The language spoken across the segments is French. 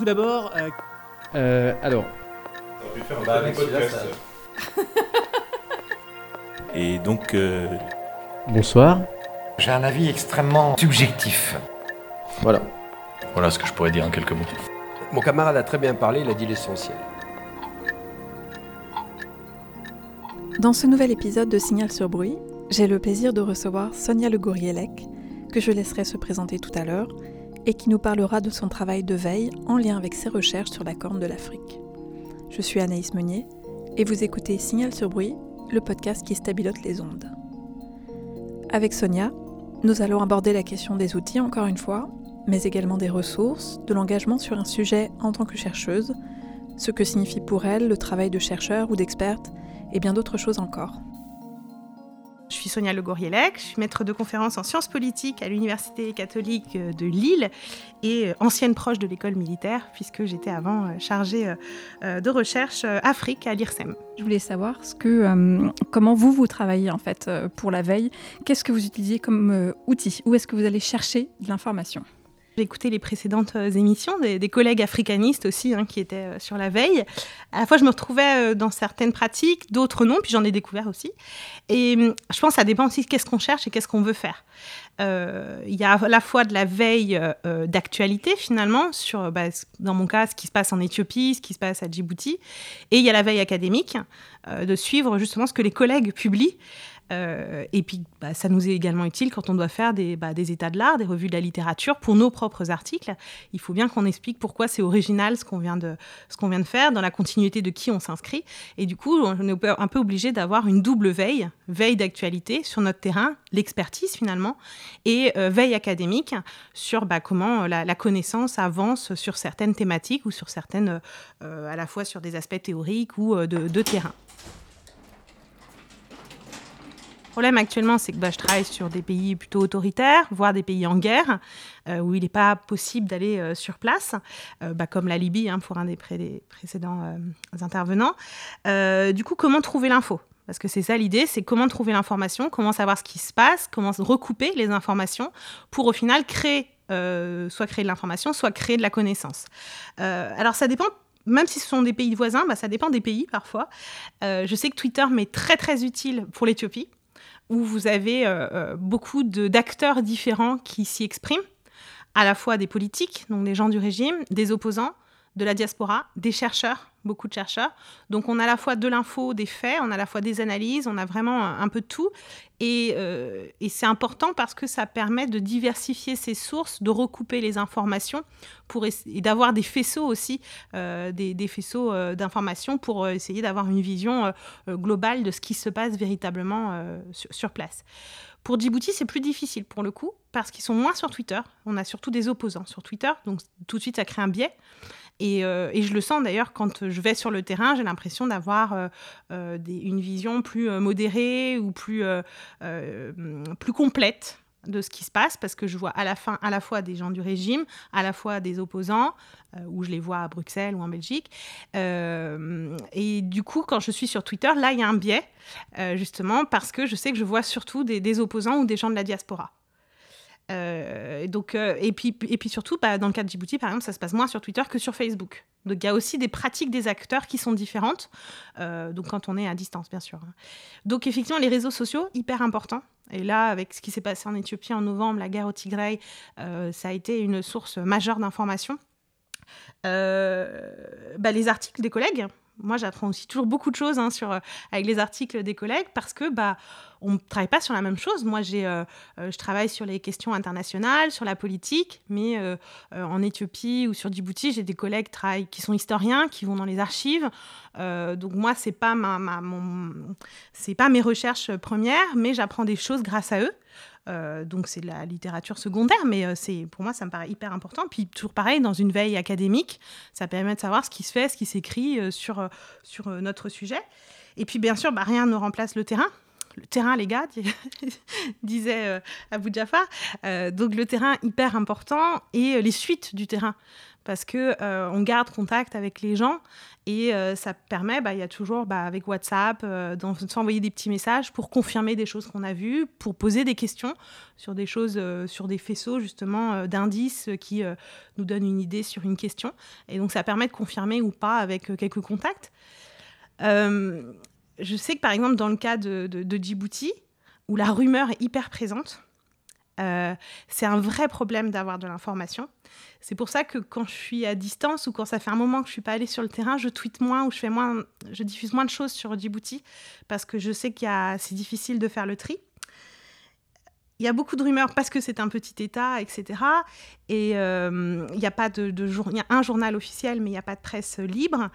tout d'abord... alors... On aurait pu faire un podcast. Là, ça... Et donc... Bonsoir. J'ai un avis extrêmement subjectif. Voilà. Voilà ce que je pourrais dire en quelques mots. Mon camarade a très bien parlé, il a dit l'essentiel. Dans ce nouvel épisode de Signal sur bruit, j'ai le plaisir de recevoir Sonia Le Gouriellec, que je laisserai se présenter tout à l'heure, et qui nous parlera de son travail de veille en lien avec ses recherches sur la Corne de l'Afrique. Je suis Anaïs Meunier, et vous écoutez Signal sur bruit, le podcast qui stabilote les ondes. Avec Sonia, nous allons aborder la question des outils encore une fois, mais également des ressources, de l'engagement sur un sujet en tant que chercheuse, ce que signifie pour elle le travail de chercheur ou d'experte, et bien d'autres choses encore. Je suis Sonia Le Gouriellec, je suis maître de conférence en sciences politiques à l'Université catholique de Lille et ancienne proche de l'école militaire, puisque j'étais avant chargée de recherche Afrique à l'IRSEM. Je voulais savoir comment vous travaillez en fait pour la veille. Qu'est-ce que vous utilisez comme outil? Où est-ce que vous allez chercher de l'information? J'ai écouté les précédentes émissions des collègues africanistes aussi qui étaient sur la veille. À la fois, je me retrouvais dans certaines pratiques, d'autres non, puis j'en ai découvert aussi. Et je pense que ça dépend aussi de qu'est-ce qu'on cherche et qu'est-ce qu'on veut faire. Il y a à la fois de la veille d'actualité, finalement, sur, dans mon cas, ce qui se passe en Éthiopie, ce qui se passe à Djibouti. Et il y a la veille académique, de suivre justement ce que les collègues publient. Et puis, ça nous est également utile quand on doit faire des états de l'art, des revues de la littérature pour nos propres articles. Il faut bien qu'on explique pourquoi c'est original ce qu'on vient de faire, dans la continuité de qui on s'inscrit. Et du coup, on est un peu obligé d'avoir une double veille d'actualité sur notre terrain, l'expertise finalement, et veille académique sur comment la connaissance avance sur certaines thématiques ou sur certaines, à la fois sur des aspects théoriques ou de terrain. Le problème actuellement, c'est que je travaille sur des pays plutôt autoritaires, voire des pays en guerre, où il n'est pas possible d'aller sur place, comme la Libye pour un des précédents intervenants. Du coup, comment trouver l'info ? Parce que c'est ça l'idée, c'est comment trouver l'information, comment savoir ce qui se passe, comment recouper les informations pour au final soit créer de l'information, soit créer de la connaissance. Alors ça dépend. Même si ce sont des pays voisins, ça dépend des pays parfois. Je sais que Twitter m'est très très utile pour l'Éthiopie, où vous avez beaucoup d'acteurs différents qui s'y expriment, à la fois des politiques, donc des gens du régime, des opposants, de la diaspora, des chercheurs, beaucoup de chercheurs. Donc on a à la fois de l'info, des faits, on a à la fois des analyses, on a vraiment un peu de tout. Et c'est important parce que ça permet de diversifier ses sources, de recouper les informations et d'avoir des faisceaux aussi, des faisceaux d'informations pour essayer d'avoir une vision globale de ce qui se passe véritablement sur place. Pour Djibouti, c'est plus difficile pour le coup, parce qu'ils sont moins sur Twitter. On a surtout des opposants sur Twitter, donc tout de suite, ça crée un biais. Et je le sens d'ailleurs, quand je vais sur le terrain, j'ai l'impression d'avoir une vision plus modérée ou plus complète de ce qui se passe, parce que je vois à la fois des gens du régime, à la fois des opposants, où je les vois à Bruxelles ou en Belgique. Et du coup, quand je suis sur Twitter, là, il y a un biais, justement, parce que je sais que je vois surtout des opposants ou des gens de la diaspora. Et puis surtout, dans le cas de Djibouti, par exemple, ça se passe moins sur Twitter que sur Facebook. Donc, il y a aussi des pratiques des acteurs qui sont différentes, donc quand on est à distance, bien sûr. Donc, effectivement, les réseaux sociaux, hyper importants. Et là, avec ce qui s'est passé en Éthiopie en novembre, la guerre au Tigray, ça a été une source majeure d'informations. Les articles des collègues. Moi, j'apprends aussi toujours beaucoup de choses avec les articles des collègues parce que on ne travaille pas sur la même chose. Moi, je travaille sur les questions internationales, sur la politique, mais en Éthiopie ou sur Djibouti, j'ai des collègues qui sont historiens, qui vont dans les archives. Donc moi, ce n'est pas, c'est pas mes recherches premières, mais j'apprends des choses grâce à eux. Donc c'est de la littérature secondaire, mais pour moi, ça me paraît hyper important. Puis toujours pareil, dans une veille académique, ça permet de savoir ce qui se fait, ce qui s'écrit sur notre sujet. Et puis bien sûr, rien ne remplace le terrain. le terrain, les gars, disait Abou Jaafar. Donc le terrain hyper important et les suites du terrain, parce que on garde contact avec les gens et ça permet, il y a toujours avec WhatsApp, s'envoyer des petits messages pour confirmer des choses qu'on a vues, pour poser des questions sur des choses, sur des faisceaux justement d'indices qui nous donnent une idée sur une question. Et donc ça permet de confirmer ou pas avec quelques contacts. Je sais que par exemple dans le cas de Djibouti, où la rumeur est hyper présente, c'est un vrai problème d'avoir de l'information. C'est pour ça que quand je suis à distance ou quand ça fait un moment que je ne suis pas allée sur le terrain, je tweete moins ou je diffuse moins de choses sur Djibouti parce que je sais c'est difficile de faire le tri. Il y a beaucoup de rumeurs parce que c'est un petit État, etc. Et il y a pas il y a un journal officiel, mais il n'y a pas de presse libre.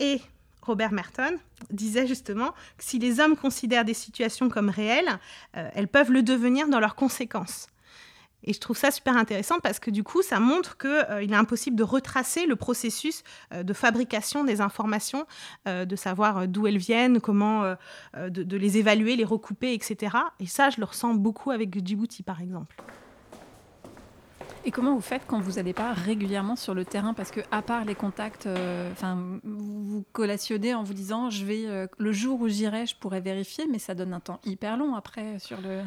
Et Robert Merton disait justement que si les hommes considèrent des situations comme réelles, elles peuvent le devenir dans leurs conséquences. Et je trouve ça super intéressant parce que du coup, ça montre qu'il est impossible de retracer le processus de fabrication des informations, de savoir d'où elles viennent, comment de les évaluer, les recouper, etc. Et ça, je le ressens beaucoup avec Djibouti, par exemple. Et comment vous faites quand vous n'allez pas régulièrement sur le terrain ? Parce que à part les contacts, vous collationnez en vous disant je vais le jour où j'irai, je pourrai vérifier, mais ça donne un temps hyper long après sur le.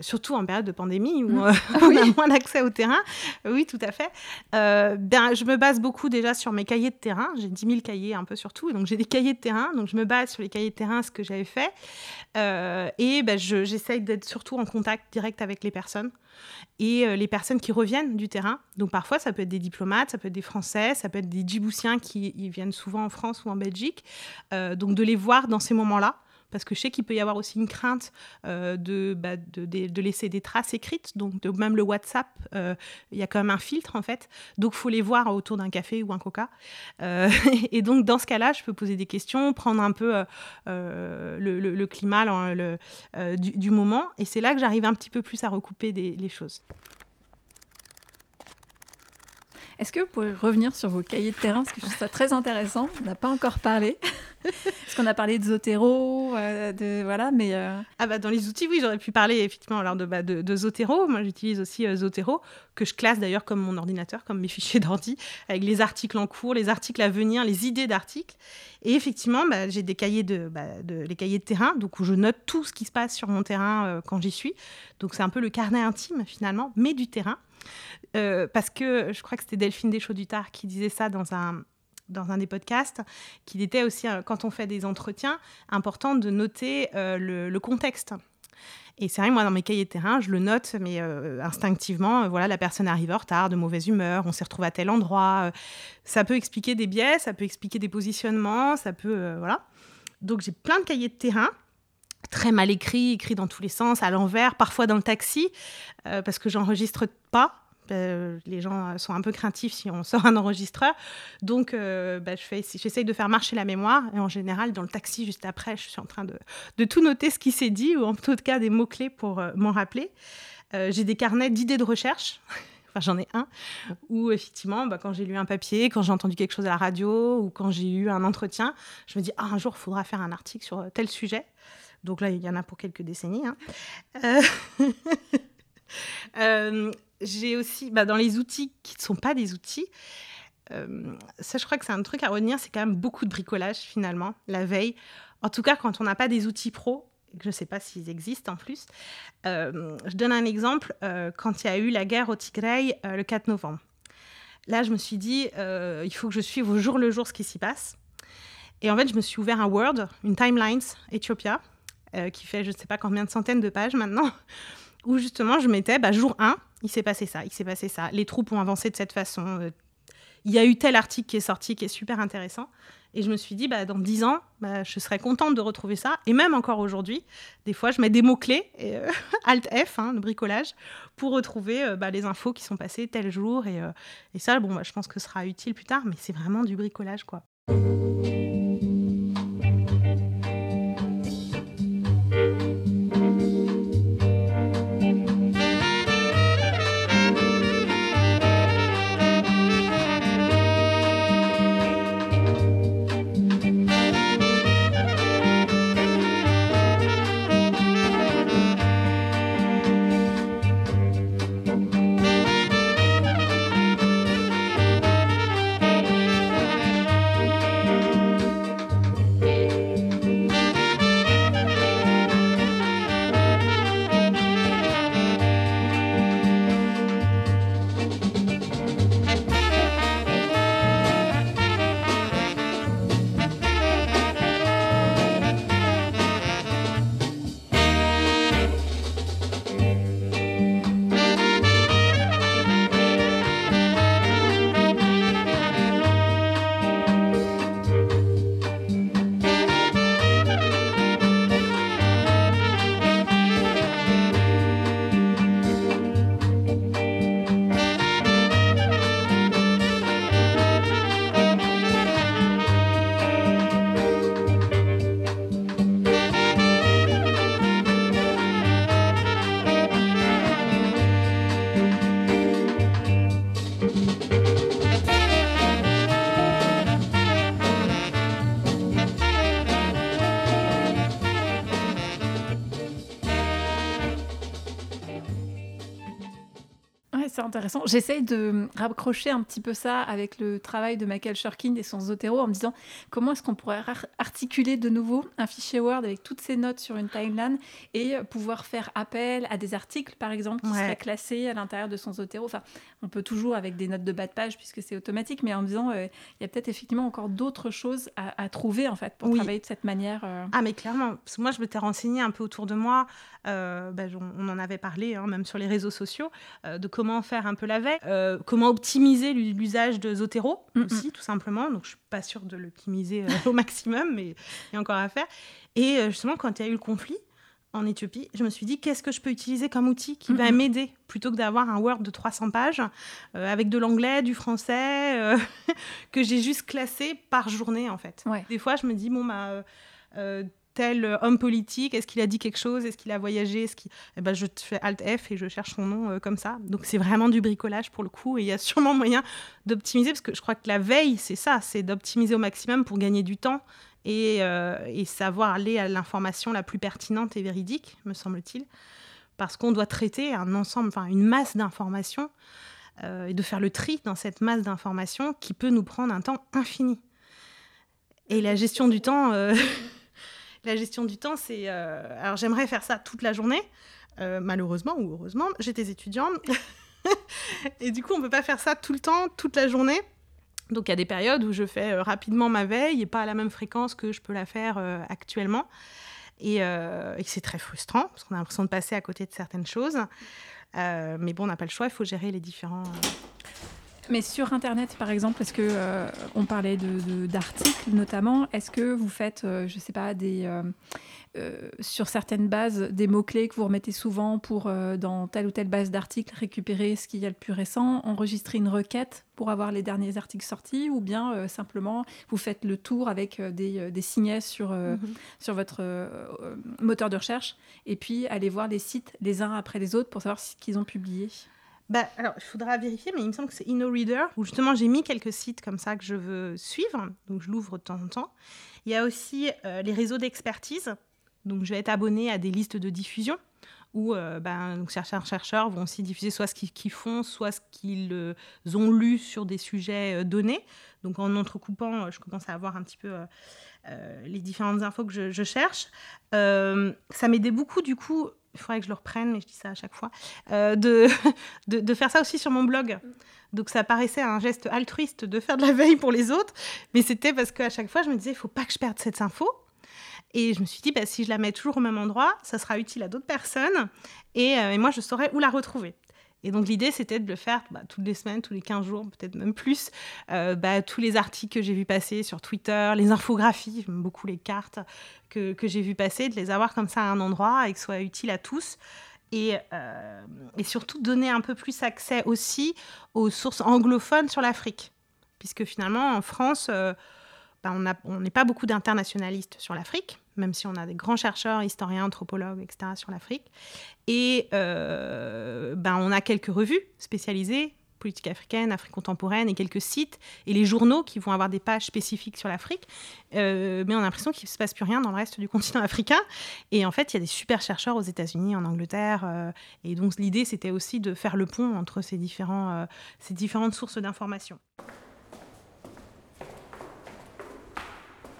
Surtout en période de pandémie où on a moins d'accès au terrain. Oui, tout à fait. Je me base beaucoup déjà sur mes cahiers de terrain. J'ai 10 000 cahiers un peu surtout. Donc, j'ai des cahiers de terrain. Donc, je me base sur les cahiers de terrain, ce que j'avais fait. J'essaye d'être surtout en contact direct avec les personnes et les personnes qui reviennent du terrain. Donc, parfois, ça peut être des diplomates, ça peut être des Français, ça peut être des Djiboutiens qui viennent souvent en France ou en Belgique. Donc, de les voir dans ces moments-là. Parce que je sais qu'il peut y avoir aussi une crainte de laisser des traces écrites. Donc, même le WhatsApp, il y a quand même un filtre, en fait. Donc, il faut les voir autour d'un café ou un coca. Et donc, dans ce cas-là, je peux poser des questions, prendre un peu le climat du moment. Et c'est là que j'arrive un petit peu plus à recouper les choses. Est-ce que vous pouvez revenir sur vos cahiers de terrain ? Parce que je trouve ça très intéressant. On n'a pas encore parlé. Parce qu'on a parlé de Zotero, mais... dans les outils, oui, j'aurais pu parler effectivement alors de Zotero. Moi, j'utilise aussi Zotero, que je classe d'ailleurs comme mon ordinateur, comme mes fichiers d'ordi, avec les articles en cours, les articles à venir, les idées d'articles. Et effectivement, j'ai des cahiers les cahiers de terrain, donc où je note tout ce qui se passe sur mon terrain quand j'y suis. Donc, c'est un peu le carnet intime, finalement, mais du terrain. Parce que je crois que c'était Delphine Deschaudutard qui disait ça dans un des podcasts, qu'il était aussi, quand on fait des entretiens, important de noter le contexte. Et c'est vrai, moi, dans mes cahiers de terrain, je le note, mais instinctivement, la personne arrive en retard, de mauvaise humeur, on s'est retrouvé à tel endroit. Ça peut expliquer des biais, ça peut expliquer des positionnements, ça peut... Donc, j'ai plein de cahiers de terrain, très mal écrits dans tous les sens, à l'envers, parfois dans le taxi, parce que j'enregistre pas. Les gens sont un peu craintifs si on sort un enregistreur. Donc, j'essaye de faire marcher la mémoire. Et en général, dans le taxi, juste après, je suis en train de tout noter ce qui s'est dit, ou en tout cas des mots-clés pour m'en rappeler. J'ai des carnets d'idées de recherche. J'en ai un, où effectivement, quand j'ai lu un papier, quand j'ai entendu quelque chose à la radio, ou quand j'ai eu un entretien, je me dis, un jour, il faudra faire un article sur tel sujet. Donc là, il y en a pour quelques décennies. J'ai aussi, dans les outils qui ne sont pas des outils, ça je crois que c'est un truc à retenir, c'est quand même beaucoup de bricolage finalement, la veille. En tout cas, quand on n'a pas des outils pros, que je ne sais pas s'ils existent en plus. Je donne un exemple, quand il y a eu la guerre au Tigray le 4 novembre. Là, je me suis dit, il faut que je suive au jour le jour ce qui s'y passe. Et en fait, je me suis ouvert un Word, une Timelines Ethiopia, qui fait je ne sais pas combien de centaines de pages maintenant, où justement, je mettais jour 1, il s'est passé ça, il s'est passé ça. Les troupes ont avancé de cette façon. Il y a eu tel article qui est sorti, qui est super intéressant. Et je me suis dit, dans 10 ans, je serais contente de retrouver ça. Et même encore aujourd'hui, des fois, je mets des mots-clés, Alt-F, le bricolage, pour retrouver les infos qui sont passées tel jour. Et ça, je pense que ce sera utile plus tard, mais c'est vraiment du bricolage, quoi. intéressant. J'essaie de raccrocher un petit peu ça avec le travail de Michael Schurkin et son Zotero en me disant comment est-ce qu'on pourrait articuler de nouveau un fichier Word avec toutes ces notes sur une timeline et pouvoir faire appel à des articles, par exemple, qui seraient classés à l'intérieur de son Zotero. Enfin, on peut toujours avec des notes de bas de page puisque c'est automatique, mais en me disant il y a peut-être effectivement encore d'autres choses à trouver en fait pour travailler de cette manière. Ah mais clairement, parce que moi je m'étais renseignée un peu autour de moi, on en avait parlé hein, même sur les réseaux sociaux, de comment faire un peu la veille, comment optimiser l'usage de Zotero aussi tout simplement, donc je suis pas sûre de l'optimiser au maximum, mais il y a encore à faire. Et justement quand il y a eu le conflit en Éthiopie, je me suis dit qu'est-ce que je peux utiliser comme outil qui va m'aider plutôt que d'avoir un Word de 300 pages avec de l'anglais, du français que j'ai juste classé par journée en fait. Ouais. Des fois je me dis tel homme politique, est-ce qu'il a dit quelque chose, est-ce qu'il a voyagé, je fais Alt F et je cherche son nom comme ça. Donc c'est vraiment du bricolage pour le coup, et il y a sûrement moyen d'optimiser, parce que je crois que la veille c'est ça, c'est d'optimiser au maximum pour gagner du temps et savoir aller à l'information la plus pertinente et véridique, me semble-t-il, parce qu'on doit traiter un ensemble, une masse d'informations et de faire le tri dans cette masse d'informations qui peut nous prendre un temps infini. Et la gestion du temps, c'est... alors j'aimerais faire ça toute la journée, malheureusement ou heureusement, j'étais étudiante, et du coup on ne peut pas faire ça tout le temps, toute la journée. Donc, il y a des périodes où je fais rapidement ma veille et pas à la même fréquence que je peux la faire actuellement. Et c'est très frustrant parce qu'on a l'impression de passer à côté de certaines choses. Mais bon, on n'a pas le choix, il faut gérer les différents... Mais sur Internet, par exemple, parce qu'on parlait d'articles notamment, est-ce que vous faites, sur certaines bases, des mots-clés que vous remettez souvent pour, dans telle ou telle base d'articles, récupérer ce qu'il y a le plus récent, enregistrer une requête pour avoir les derniers articles sortis, ou bien simplement vous faites le tour avec des signets sur votre moteur de recherche, et puis allez voir les sites les uns après les autres pour savoir ce qu'ils ont publié? Alors, il faudra vérifier, mais il me semble que c'est InnoReader, où justement j'ai mis quelques sites comme ça que je veux suivre, donc je l'ouvre de temps en temps. Il y a aussi les réseaux d'expertise, donc je vais être abonnée à des listes de diffusion, où chercheurs vont aussi diffuser soit ce qu'ils font, soit ce qu'ils ont lu sur des sujets donnés. Donc en entrecoupant, je commence à avoir un petit peu les différentes infos que je cherche. Ça m'aidait beaucoup du coup... Il faudrait que je le reprenne, mais je dis ça à chaque fois, de faire ça aussi sur mon blog. Donc, ça paraissait un geste altruiste de faire de la veille pour les autres, mais c'était parce qu'à chaque fois, je me disais, il ne faut pas que je perde cette info. Et je me suis dit, si je la mets toujours au même endroit, ça sera utile à d'autres personnes, et moi, je saurais où la retrouver. Et donc, l'idée, c'était de le faire toutes les semaines, tous les 15 jours, peut-être même plus. Tous les articles que j'ai vus passer sur Twitter, les infographies, j'aime beaucoup les cartes que j'ai vues passer, de les avoir comme ça à un endroit et que ce soit utile à tous. Et surtout, donner un peu plus accès aussi aux sources anglophones sur l'Afrique. Puisque finalement, en France, on n'est pas beaucoup d'internationalistes sur l'Afrique, même si on a des grands chercheurs, historiens, anthropologues, etc. sur l'Afrique. Et on a quelques revues spécialisées, politique africaine, Afrique contemporaine, et quelques sites, et les journaux qui vont avoir des pages spécifiques sur l'Afrique. Mais on a l'impression qu'il ne se passe plus rien dans le reste du continent africain. Et en fait, il y a des super chercheurs aux États-Unis, en Angleterre. Et donc, l'idée, c'était aussi de faire le pont entre ces différentes sources d'informations.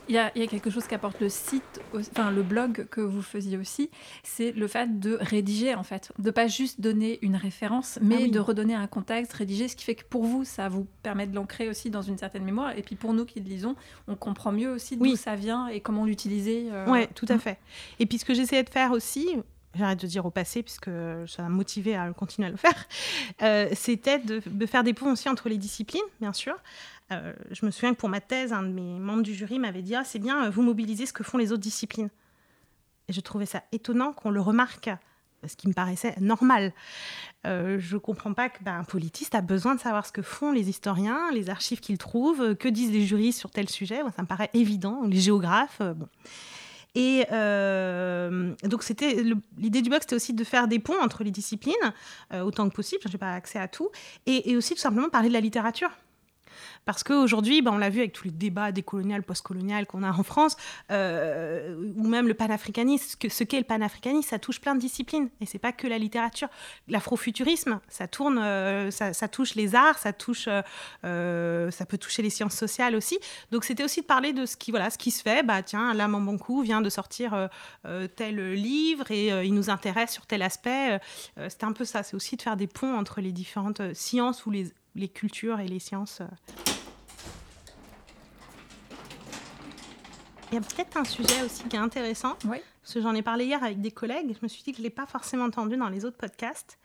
Il y a quelque chose qu'apporte le site, le blog que vous faisiez aussi, c'est le fait de rédiger en fait, de pas juste donner une référence, mais de redonner un contexte, rédiger, ce qui fait que pour vous, ça vous permet de l'ancrer aussi dans une certaine mémoire, et puis pour nous qui le lisons, on comprend mieux aussi d'où ça vient et comment l'utiliser. Oui, tout à fait. Et puis ce que j'essayais de faire aussi, j'arrête de dire au passé puisque ça m'a motivée à continuer à le faire, c'était de faire des ponts aussi entre les disciplines, bien sûr. Je me souviens que pour ma thèse, un de mes membres du jury m'avait dit « Ah, c'est bien, vous mobilisez ce que font les autres disciplines. » Et je trouvais ça étonnant qu'on le remarque, ce qui me paraissait normal. Je ne comprends pas qu'un politiste a besoin de savoir ce que font les historiens, les archives qu'ils trouvent, que disent les jurys sur tel sujet. Ça me paraît évident, les géographes. Et donc, c'était l'idée du blog, c'était aussi de faire des ponts entre les disciplines, autant que possible, je n'ai pas accès à tout, et aussi tout simplement parler de la littérature. Parce qu'aujourd'hui, on l'a vu avec tous les débats décolonial, postcolonial qu'on a en France, ou même le panafricanisme, ce qu'est le panafricanisme, ça touche plein de disciplines. Et c'est pas que la littérature. L'afrofuturisme, ça touche les arts, ça peut toucher les sciences sociales aussi. Donc c'était aussi de parler de ce qui se fait. Tiens, là, Mabanckou vient de sortir tel livre et il nous intéresse sur tel aspect. C'était un peu ça. C'est aussi de faire des ponts entre les différentes sciences ou les cultures et les sciences. Il y a peut-être un sujet aussi qui est intéressant, oui. Parce que j'en ai parlé hier avec des collègues, je me suis dit que je ne l'ai pas forcément entendu dans les autres podcasts.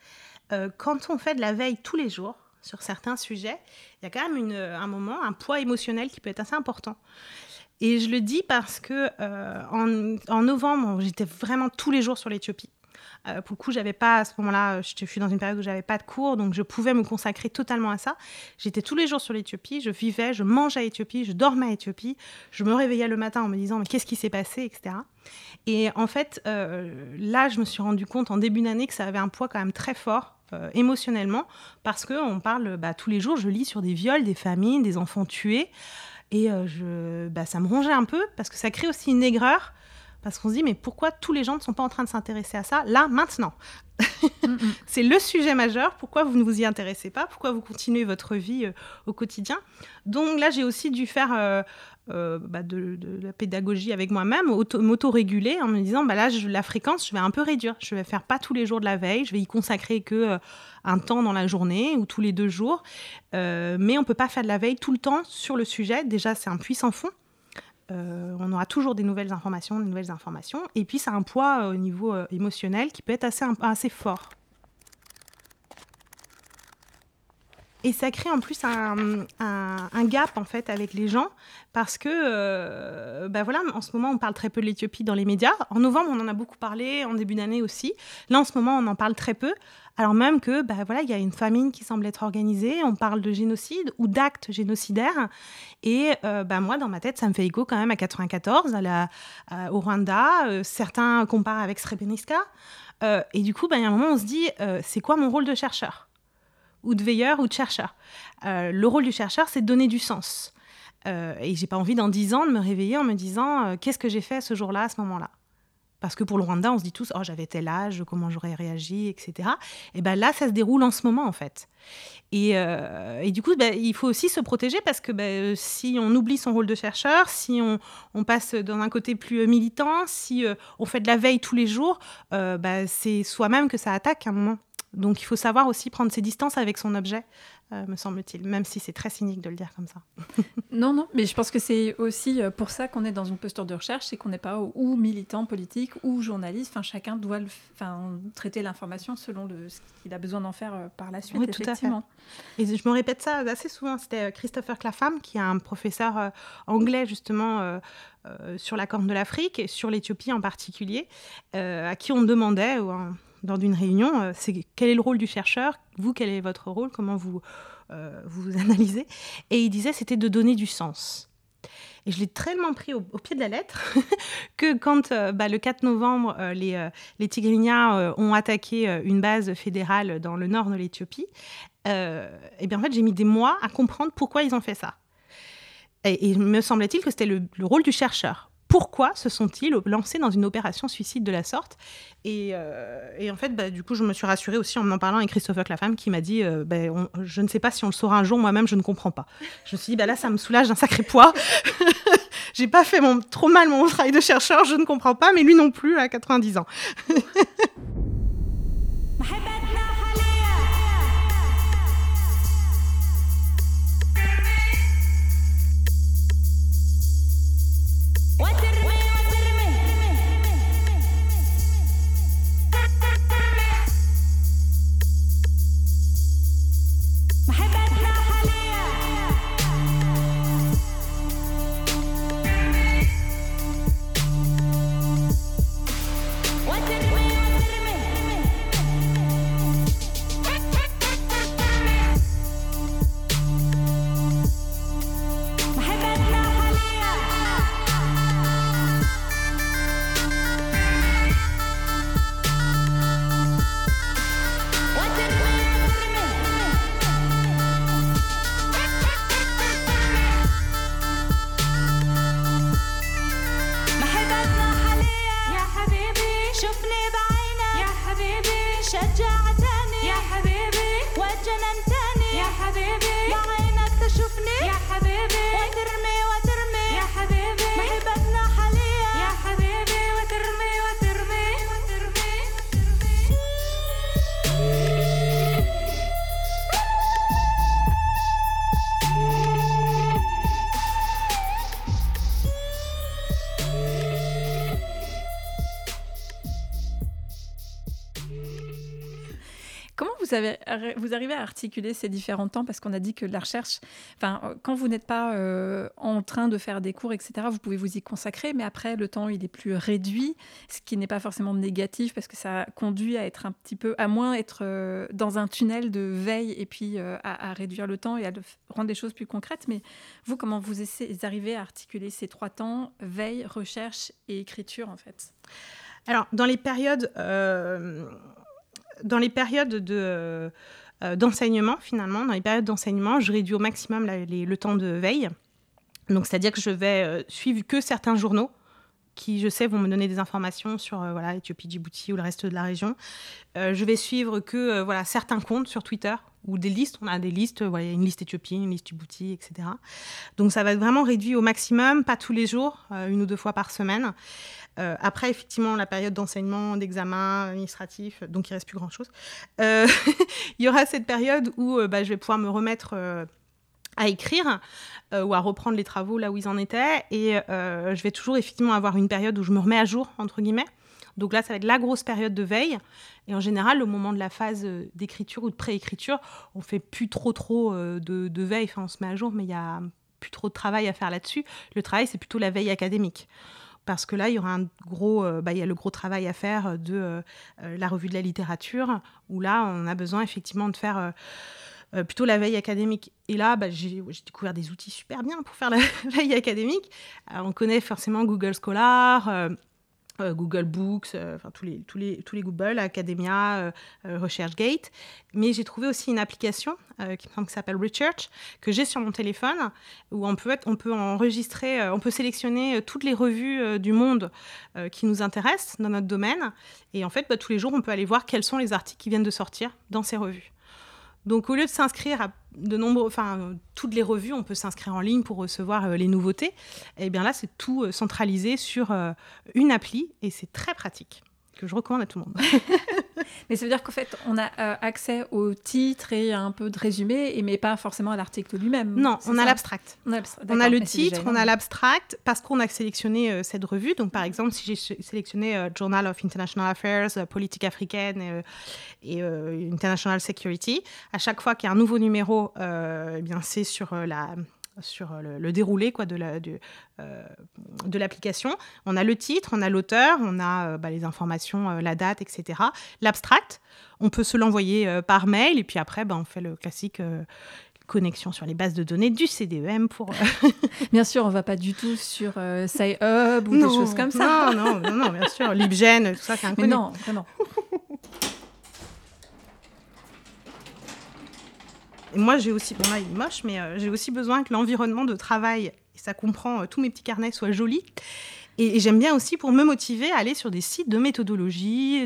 Quand on fait de la veille tous les jours sur certains sujets, il y a quand même un moment, un poids émotionnel qui peut être assez important. Et je le dis parce que en novembre, j'étais vraiment tous les jours sur l'Éthiopie. Pour le coup, j'avais pas à ce moment-là, je suis dans une période où j'avais pas de cours, donc je pouvais me consacrer totalement à ça. J'étais tous les jours sur l'Éthiopie, je vivais, je mangeais à Éthiopie, je dormais à Éthiopie, je me réveillais le matin en me disant mais qu'est-ce qui s'est passé, etc. Et en fait, là, je me suis rendu compte en début d'année que ça avait un poids quand même très fort. Émotionnellement, parce qu'on parle tous les jours, je lis sur des viols, des famines, des enfants tués, et ça me rongeait un peu, parce que ça crée aussi une aigreur, parce qu'on se dit, mais pourquoi tous les gens ne sont pas en train de s'intéresser à ça, là, maintenant ? C'est le sujet majeur, pourquoi vous ne vous y intéressez pas, pourquoi vous continuez votre vie au quotidien. Donc là, j'ai aussi dû faire de la pédagogie avec moi-même, m'auto-réguler en me disant, là, la fréquence, je vais un peu réduire. Je vais faire pas tous les jours de la veille, je vais y consacrer que un temps dans la journée ou tous les 2 jours. Mais on peut pas faire de la veille tout le temps sur le sujet. Déjà, c'est un puits sans fond. On aura toujours des nouvelles informations. Et puis, ça a un poids au niveau émotionnel qui peut être assez fort. Et ça crée en plus un gap, en fait, avec les gens. Parce que, en ce moment, on parle très peu de l'Éthiopie dans les médias. En novembre, on en a beaucoup parlé, en début d'année aussi. Là, en ce moment, on en parle très peu. Alors même que, il y a une famine qui semble être organisée. On parle de génocide ou d'actes génocidaires. Et moi, dans ma tête, ça me fait écho quand même à 94, au Rwanda. Certains comparent avec Srebrenica. Et du coup, il y a un moment, on se dit, c'est quoi mon rôle de chercheur ? Ou de veilleur ou de chercheur. Le rôle du chercheur, c'est de donner du sens. Et j'ai pas envie dans 10 ans de me réveiller en me disant qu'est-ce que j'ai fait ce jour-là, à ce moment-là. Parce que pour le Rwanda, on se dit tous j'avais tel âge, comment j'aurais réagi, etc. Et là, ça se déroule en ce moment, en fait. Et du coup, il faut aussi se protéger parce que si on oublie son rôle de chercheur, si on passe dans un côté plus militant, si on fait de la veille tous les jours, c'est soi-même que ça attaque à un moment. Donc, il faut savoir aussi prendre ses distances avec son objet, me semble-t-il, même si c'est très cynique de le dire comme ça. Non, mais je pense que c'est aussi pour ça qu'on est dans une posture de recherche, c'est qu'on n'est pas ou militant politique ou journaliste. Enfin, chacun doit traiter l'information selon ce qu'il a besoin d'en faire par la suite, oui, effectivement. Tout à fait. Et je me répète ça assez souvent. C'était Christopher Clapham, qui est un professeur anglais, justement, sur la Corne de l'Afrique, et sur l'Éthiopie en particulier, à qui on demandait... dans une réunion, c'est quel est le rôle du chercheur, vous, quel est votre rôle, comment vous analysez. Et il disait c'était de donner du sens. Et je l'ai tellement pris au pied de la lettre que quand le 4 novembre, les Tigrinya ont attaqué une base fédérale dans le nord de l'Éthiopie, en fait, j'ai mis des mois à comprendre pourquoi ils ont fait ça. Et me semblait-il que c'était le rôle du chercheur. Pourquoi se sont-ils lancés dans une opération suicide de la sorte ? Et en fait, du coup, je me suis rassurée aussi en parlant avec Christopher Clapham qui m'a dit je ne sais pas si on le saura un jour, moi-même, je ne comprends pas. Je me suis dit là, ça me soulage d'un sacré poids. J'ai pas fait trop mal mon travail de chercheur, je ne comprends pas, mais lui non plus à 90 ans. vous arrivez à articuler ces différents temps? Parce qu'on a dit que la recherche, enfin, quand vous n'êtes pas en train de faire des cours, etc., vous pouvez vous y consacrer, mais après, le temps, il est plus réduit, ce qui n'est pas forcément négatif, parce que ça conduit à être un petit peu, à moins être dans un tunnel de veille, et puis à réduire le temps et à rendre les choses plus concrètes. Mais vous, comment vous arrivez à articuler ces trois temps, veille, recherche et écriture, en fait? Alors, dans les périodes d'enseignement, je réduis au maximum le temps de veille. Donc, c'est-à-dire que je vais suivre que certains journaux qui, je sais, vont me donner des informations sur Éthiopie, Djibouti ou le reste de la région. Je vais suivre que certains comptes sur Twitter ou des listes. On a des listes, une liste Éthiopie, une liste Djibouti, etc. Donc, ça va être vraiment réduit au maximum, pas tous les jours, une ou deux fois par semaine. Après, effectivement, la période d'enseignement, d'examen administratif, donc il ne reste plus grand-chose. Il y aura cette période où je vais pouvoir me remettre à écrire ou à reprendre les travaux là où ils en étaient. Et je vais toujours, effectivement, avoir une période où je me remets à jour, entre guillemets. Donc là, ça va être la grosse période de veille. Et en général, au moment de la phase d'écriture ou de pré-écriture, on ne fait plus trop de veille. Enfin, on se met à jour, mais il n'y a plus trop de travail à faire là-dessus. Le travail, c'est plutôt la veille académique. Parce que là, il y aura le gros travail à faire de la revue de la littérature, où là, on a besoin effectivement de faire plutôt la veille académique. Et là, j'ai découvert des outils super bien pour faire la veille académique. Alors, on connaît forcément Google Scholar, Google Books, tous les Google, Academia, ResearchGate. Mais j'ai trouvé aussi une application qui s'appelle Research, que j'ai sur mon téléphone, où on peut sélectionner toutes les revues du monde qui nous intéressent dans notre domaine. Et en fait, tous les jours, on peut aller voir quels sont les articles qui viennent de sortir dans ces revues. Donc, au lieu de s'inscrire à toutes les revues, on peut s'inscrire en ligne pour recevoir les nouveautés. Et bien là, c'est tout centralisé sur une appli et c'est très pratique, que je recommande à tout le monde. Mais ça veut dire qu'en fait, on a accès au titre et à un peu de résumé, mais pas forcément à l'article lui-même. Non, on a l'abstract. On a le titre, on a l'abstract, parce qu'on a sélectionné cette revue. Donc, par exemple, si j'ai sélectionné Journal of International Affairs, Politique africaine et International Security, à chaque fois qu'il y a un nouveau numéro, c'est sur le déroulé de l'application. On a le titre, on a l'auteur, on a les informations, la date, etc. L'abstract, on peut se l'envoyer par mail et puis après, on fait le classique connexion sur les bases de données du CDEM pour... Bien sûr, on ne va pas du tout sur Sci-Hub ou des choses comme ça. Non, bien sûr. LibGen, tout ça, c'est inconnu. Mais non, vraiment. Et moi, j'ai aussi, bon là, il est moche, mais j'ai aussi besoin que l'environnement de travail, et ça comprend tous mes petits carnets, soit joli. Et j'aime bien aussi, pour me motiver, aller sur des sites de méthodologie,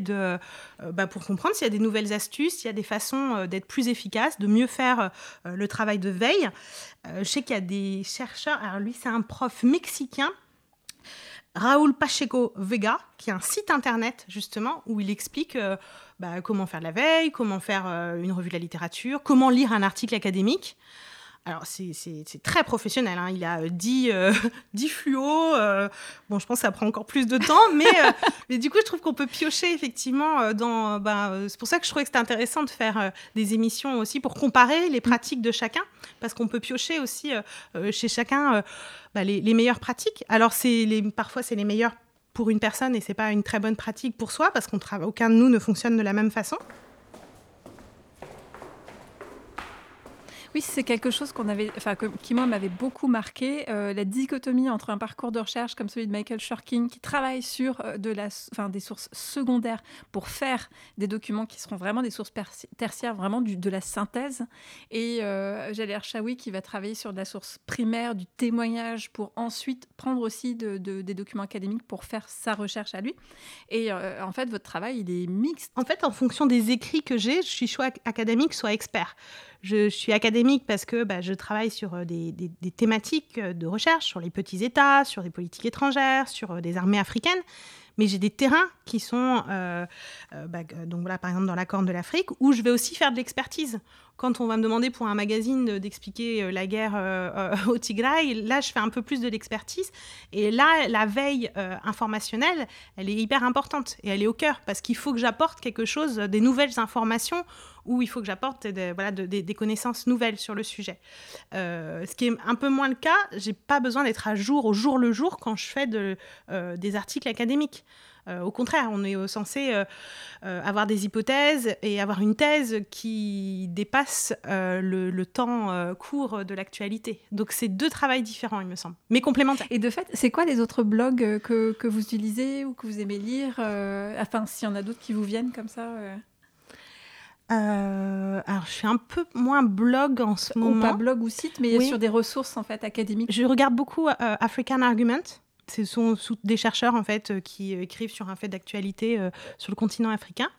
pour comprendre s'il y a des nouvelles astuces, s'il y a des façons d'être plus efficace, de mieux faire le travail de veille. Je sais qu'il y a des chercheurs, alors lui, c'est un prof mexicain, Raoul Pacheco Vega, qui a un site internet, justement, où il explique comment faire de la veille, comment faire une revue de la littérature, comment lire un article académique. Alors, c'est très professionnel. Hein. Il a 10 fluos. Je pense que ça prend encore plus de temps. Mais du coup, je trouve qu'on peut piocher, effectivement. C'est pour ça que je trouvais que c'était intéressant de faire des émissions aussi pour comparer les pratiques de chacun. Parce qu'on peut piocher aussi chez chacun les meilleures pratiques. Alors, parfois, c'est les meilleures pour une personne et ce n'est pas une très bonne pratique pour soi parce qu'aucun de nous ne fonctionne de la même façon. Oui, c'est quelque chose qui moi m'avait beaucoup marqué, la dichotomie entre un parcours de recherche comme celui de Michael Schurkin qui travaille sur des sources secondaires pour faire des documents qui seront vraiment des sources tertiaires, vraiment de la synthèse, et Jaleer Shawi qui va travailler sur de la source primaire, du témoignage, pour ensuite prendre aussi des documents académiques pour faire sa recherche à lui. Et en fait, votre travail, il est mixte. En fait, en fonction des écrits que j'ai, je suis soit académique, soit expert. Je suis académique parce que je travaille sur des thématiques de recherche, sur les petits États, sur des politiques étrangères, sur des armées africaines. Mais j'ai des terrains qui sont, par exemple, dans la Corne de l'Afrique, où je vais aussi faire de l'expertise. Quand on va me demander pour un magazine d'expliquer la guerre au Tigray, là, je fais un peu plus de l'expertise. Et là, la veille informationnelle, elle est hyper importante et elle est au cœur parce qu'il faut que j'apporte quelque chose, des nouvelles informations où il faut que j'apporte des connaissances nouvelles sur le sujet. Ce qui est un peu moins le cas, j'ai pas besoin d'être à jour, au jour le jour, quand je fais des articles académiques. Au contraire, on est censé avoir des hypothèses et avoir une thèse qui dépasse le temps court de l'actualité. Donc, c'est deux travails différents, il me semble, mais complémentaires. Et de fait, c'est quoi les autres blogs que vous utilisez ou que vous aimez lire ? Enfin, s'il y en a d'autres qui vous viennent comme ça Alors, je suis un peu moins blog en ce moment. Ou pas blog ou site, mais oui. Sur des ressources en fait, académiques. Je regarde beaucoup African Argument. Ce sont des chercheurs en fait, qui écrivent sur un fait d'actualité sur le continent africain.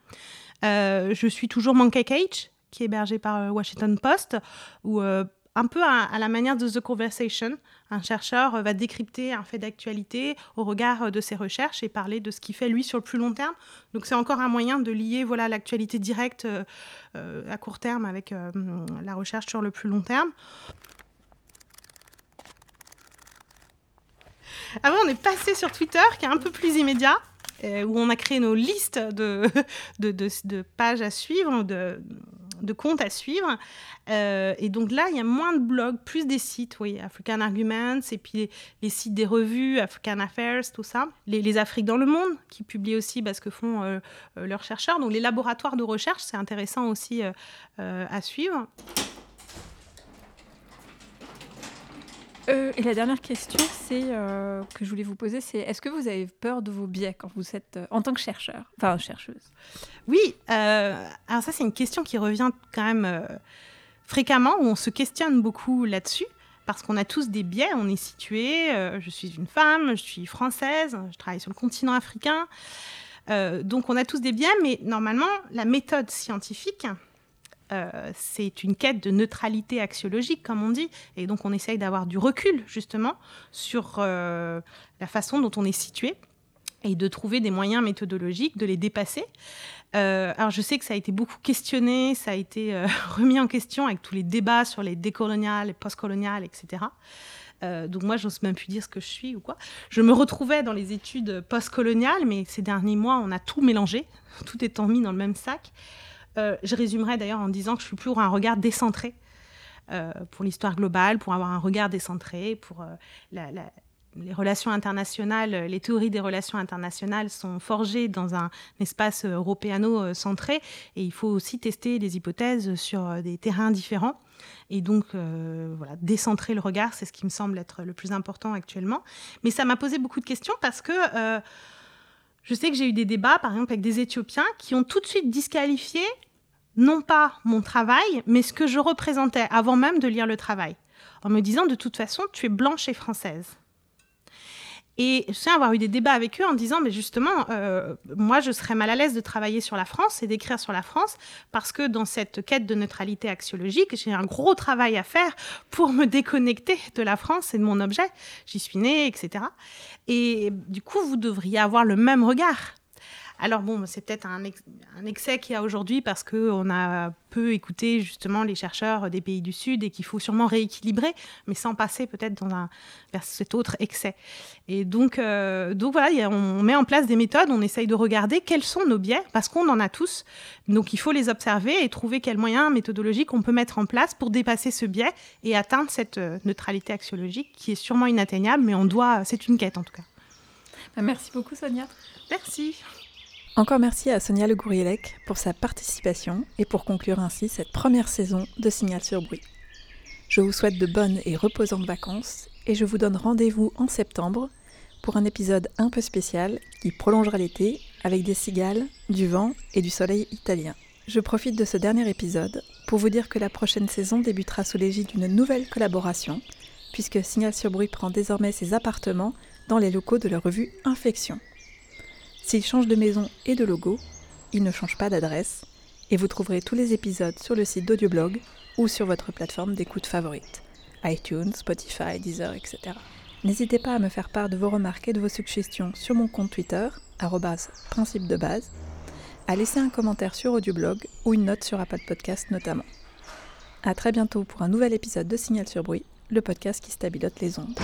Je suis toujours Manka Cage, qui est hébergée par Washington Post, où un peu à la manière de The Conversation, un chercheur va décrypter un fait d'actualité au regard de ses recherches et parler de ce qu'il fait, lui, sur le plus long terme. Donc, c'est encore un moyen de lier l'actualité directe à court terme avec la recherche sur le plus long terme. Avant, on est passé sur Twitter, qui est un peu plus immédiat, où on a créé nos listes de pages à suivre, de comptes à suivre. Et donc là, il y a moins de blogs, plus des sites, oui, African Arguments, et puis les sites des revues, African Affairs, tout ça. Les Afriques dans le monde, qui publient aussi ce que font leurs chercheurs. Donc les laboratoires de recherche, c'est intéressant aussi à suivre. Et la dernière question que je voulais vous poser, c'est est-ce que vous avez peur de vos biais quand vous êtes en tant que chercheur, enfin chercheuse ? Oui, alors ça c'est une question qui revient quand même fréquemment, où on se questionne beaucoup là-dessus, parce qu'on a tous des biais, on est situé, je suis une femme, je suis française, je travaille sur le continent africain, donc on a tous des biais, mais normalement la méthode scientifique... c'est une quête de neutralité axiologique, comme on dit, et donc on essaye d'avoir du recul, justement, sur la façon dont on est situé et de trouver des moyens méthodologiques, de les dépasser. Alors, je sais que ça a été beaucoup questionné, ça a été remis en question avec tous les débats sur les décoloniales, les postcoloniales, etc. Donc moi, j'ose même plus dire ce que je suis ou quoi. Je me retrouvais dans les études postcoloniales, mais ces derniers mois, on a tout mélangé, tout étant mis dans le même sac. Je résumerai d'ailleurs en disant que je suis plus pour un regard décentré pour l'histoire globale, pour avoir un regard décentré, pour les relations internationales, les théories des relations internationales sont forgées dans un espace européano-centré et il faut aussi tester des hypothèses sur des terrains différents. Et donc, décentrer le regard, c'est ce qui me semble être le plus important actuellement. Mais ça m'a posé beaucoup de questions parce que... je sais que j'ai eu des débats, par exemple, avec des Éthiopiens qui ont tout de suite disqualifié, non pas mon travail, mais ce que je représentais avant même de lire le travail, en me disant, de toute façon, tu es blanche et française. Et je sais avoir eu des débats avec eux en disant, mais justement, moi, je serais mal à l'aise de travailler sur la France et d'écrire sur la France, parce que dans cette quête de neutralité axiologique, j'ai un gros travail à faire pour me déconnecter de la France et de mon objet. J'y suis née, etc. Et du coup, vous devriez avoir le même regard. Alors bon, c'est peut-être un excès qu'il y a aujourd'hui parce qu'on a peu écouté justement les chercheurs des pays du Sud et qu'il faut sûrement rééquilibrer, mais sans passer peut-être vers cet autre excès. Et donc voilà, on met en place des méthodes, on essaye de regarder quels sont nos biais, parce qu'on en a tous, donc il faut les observer et trouver quels moyens méthodologiques on peut mettre en place pour dépasser ce biais et atteindre cette neutralité axiologique qui est sûrement inatteignable, mais c'est une quête en tout cas. Merci beaucoup Sonia. Merci. Encore merci à Sonia Le Gouriellec pour sa participation et pour conclure ainsi cette première saison de Signal sur bruit. Je vous souhaite de bonnes et reposantes vacances et je vous donne rendez-vous en septembre pour un épisode un peu spécial qui prolongera l'été avec des cigales, du vent et du soleil italien. Je profite de ce dernier épisode pour vous dire que la prochaine saison débutera sous l'égide d'une nouvelle collaboration puisque Signal sur bruit prend désormais ses appartements dans les locaux de la revue Infection. S'il change de maison et de logo, il ne change pas d'adresse et vous trouverez tous les épisodes sur le site d'Audioblog ou sur votre plateforme d'écoute favorite, iTunes, Spotify, Deezer, etc. N'hésitez pas à me faire part de vos remarques et de vos suggestions sur mon compte Twitter, @principedebase, à laisser un commentaire sur Audioblog ou une note sur Apple Podcast notamment. À très bientôt pour un nouvel épisode de Signal sur bruit, le podcast qui stabilote les ondes.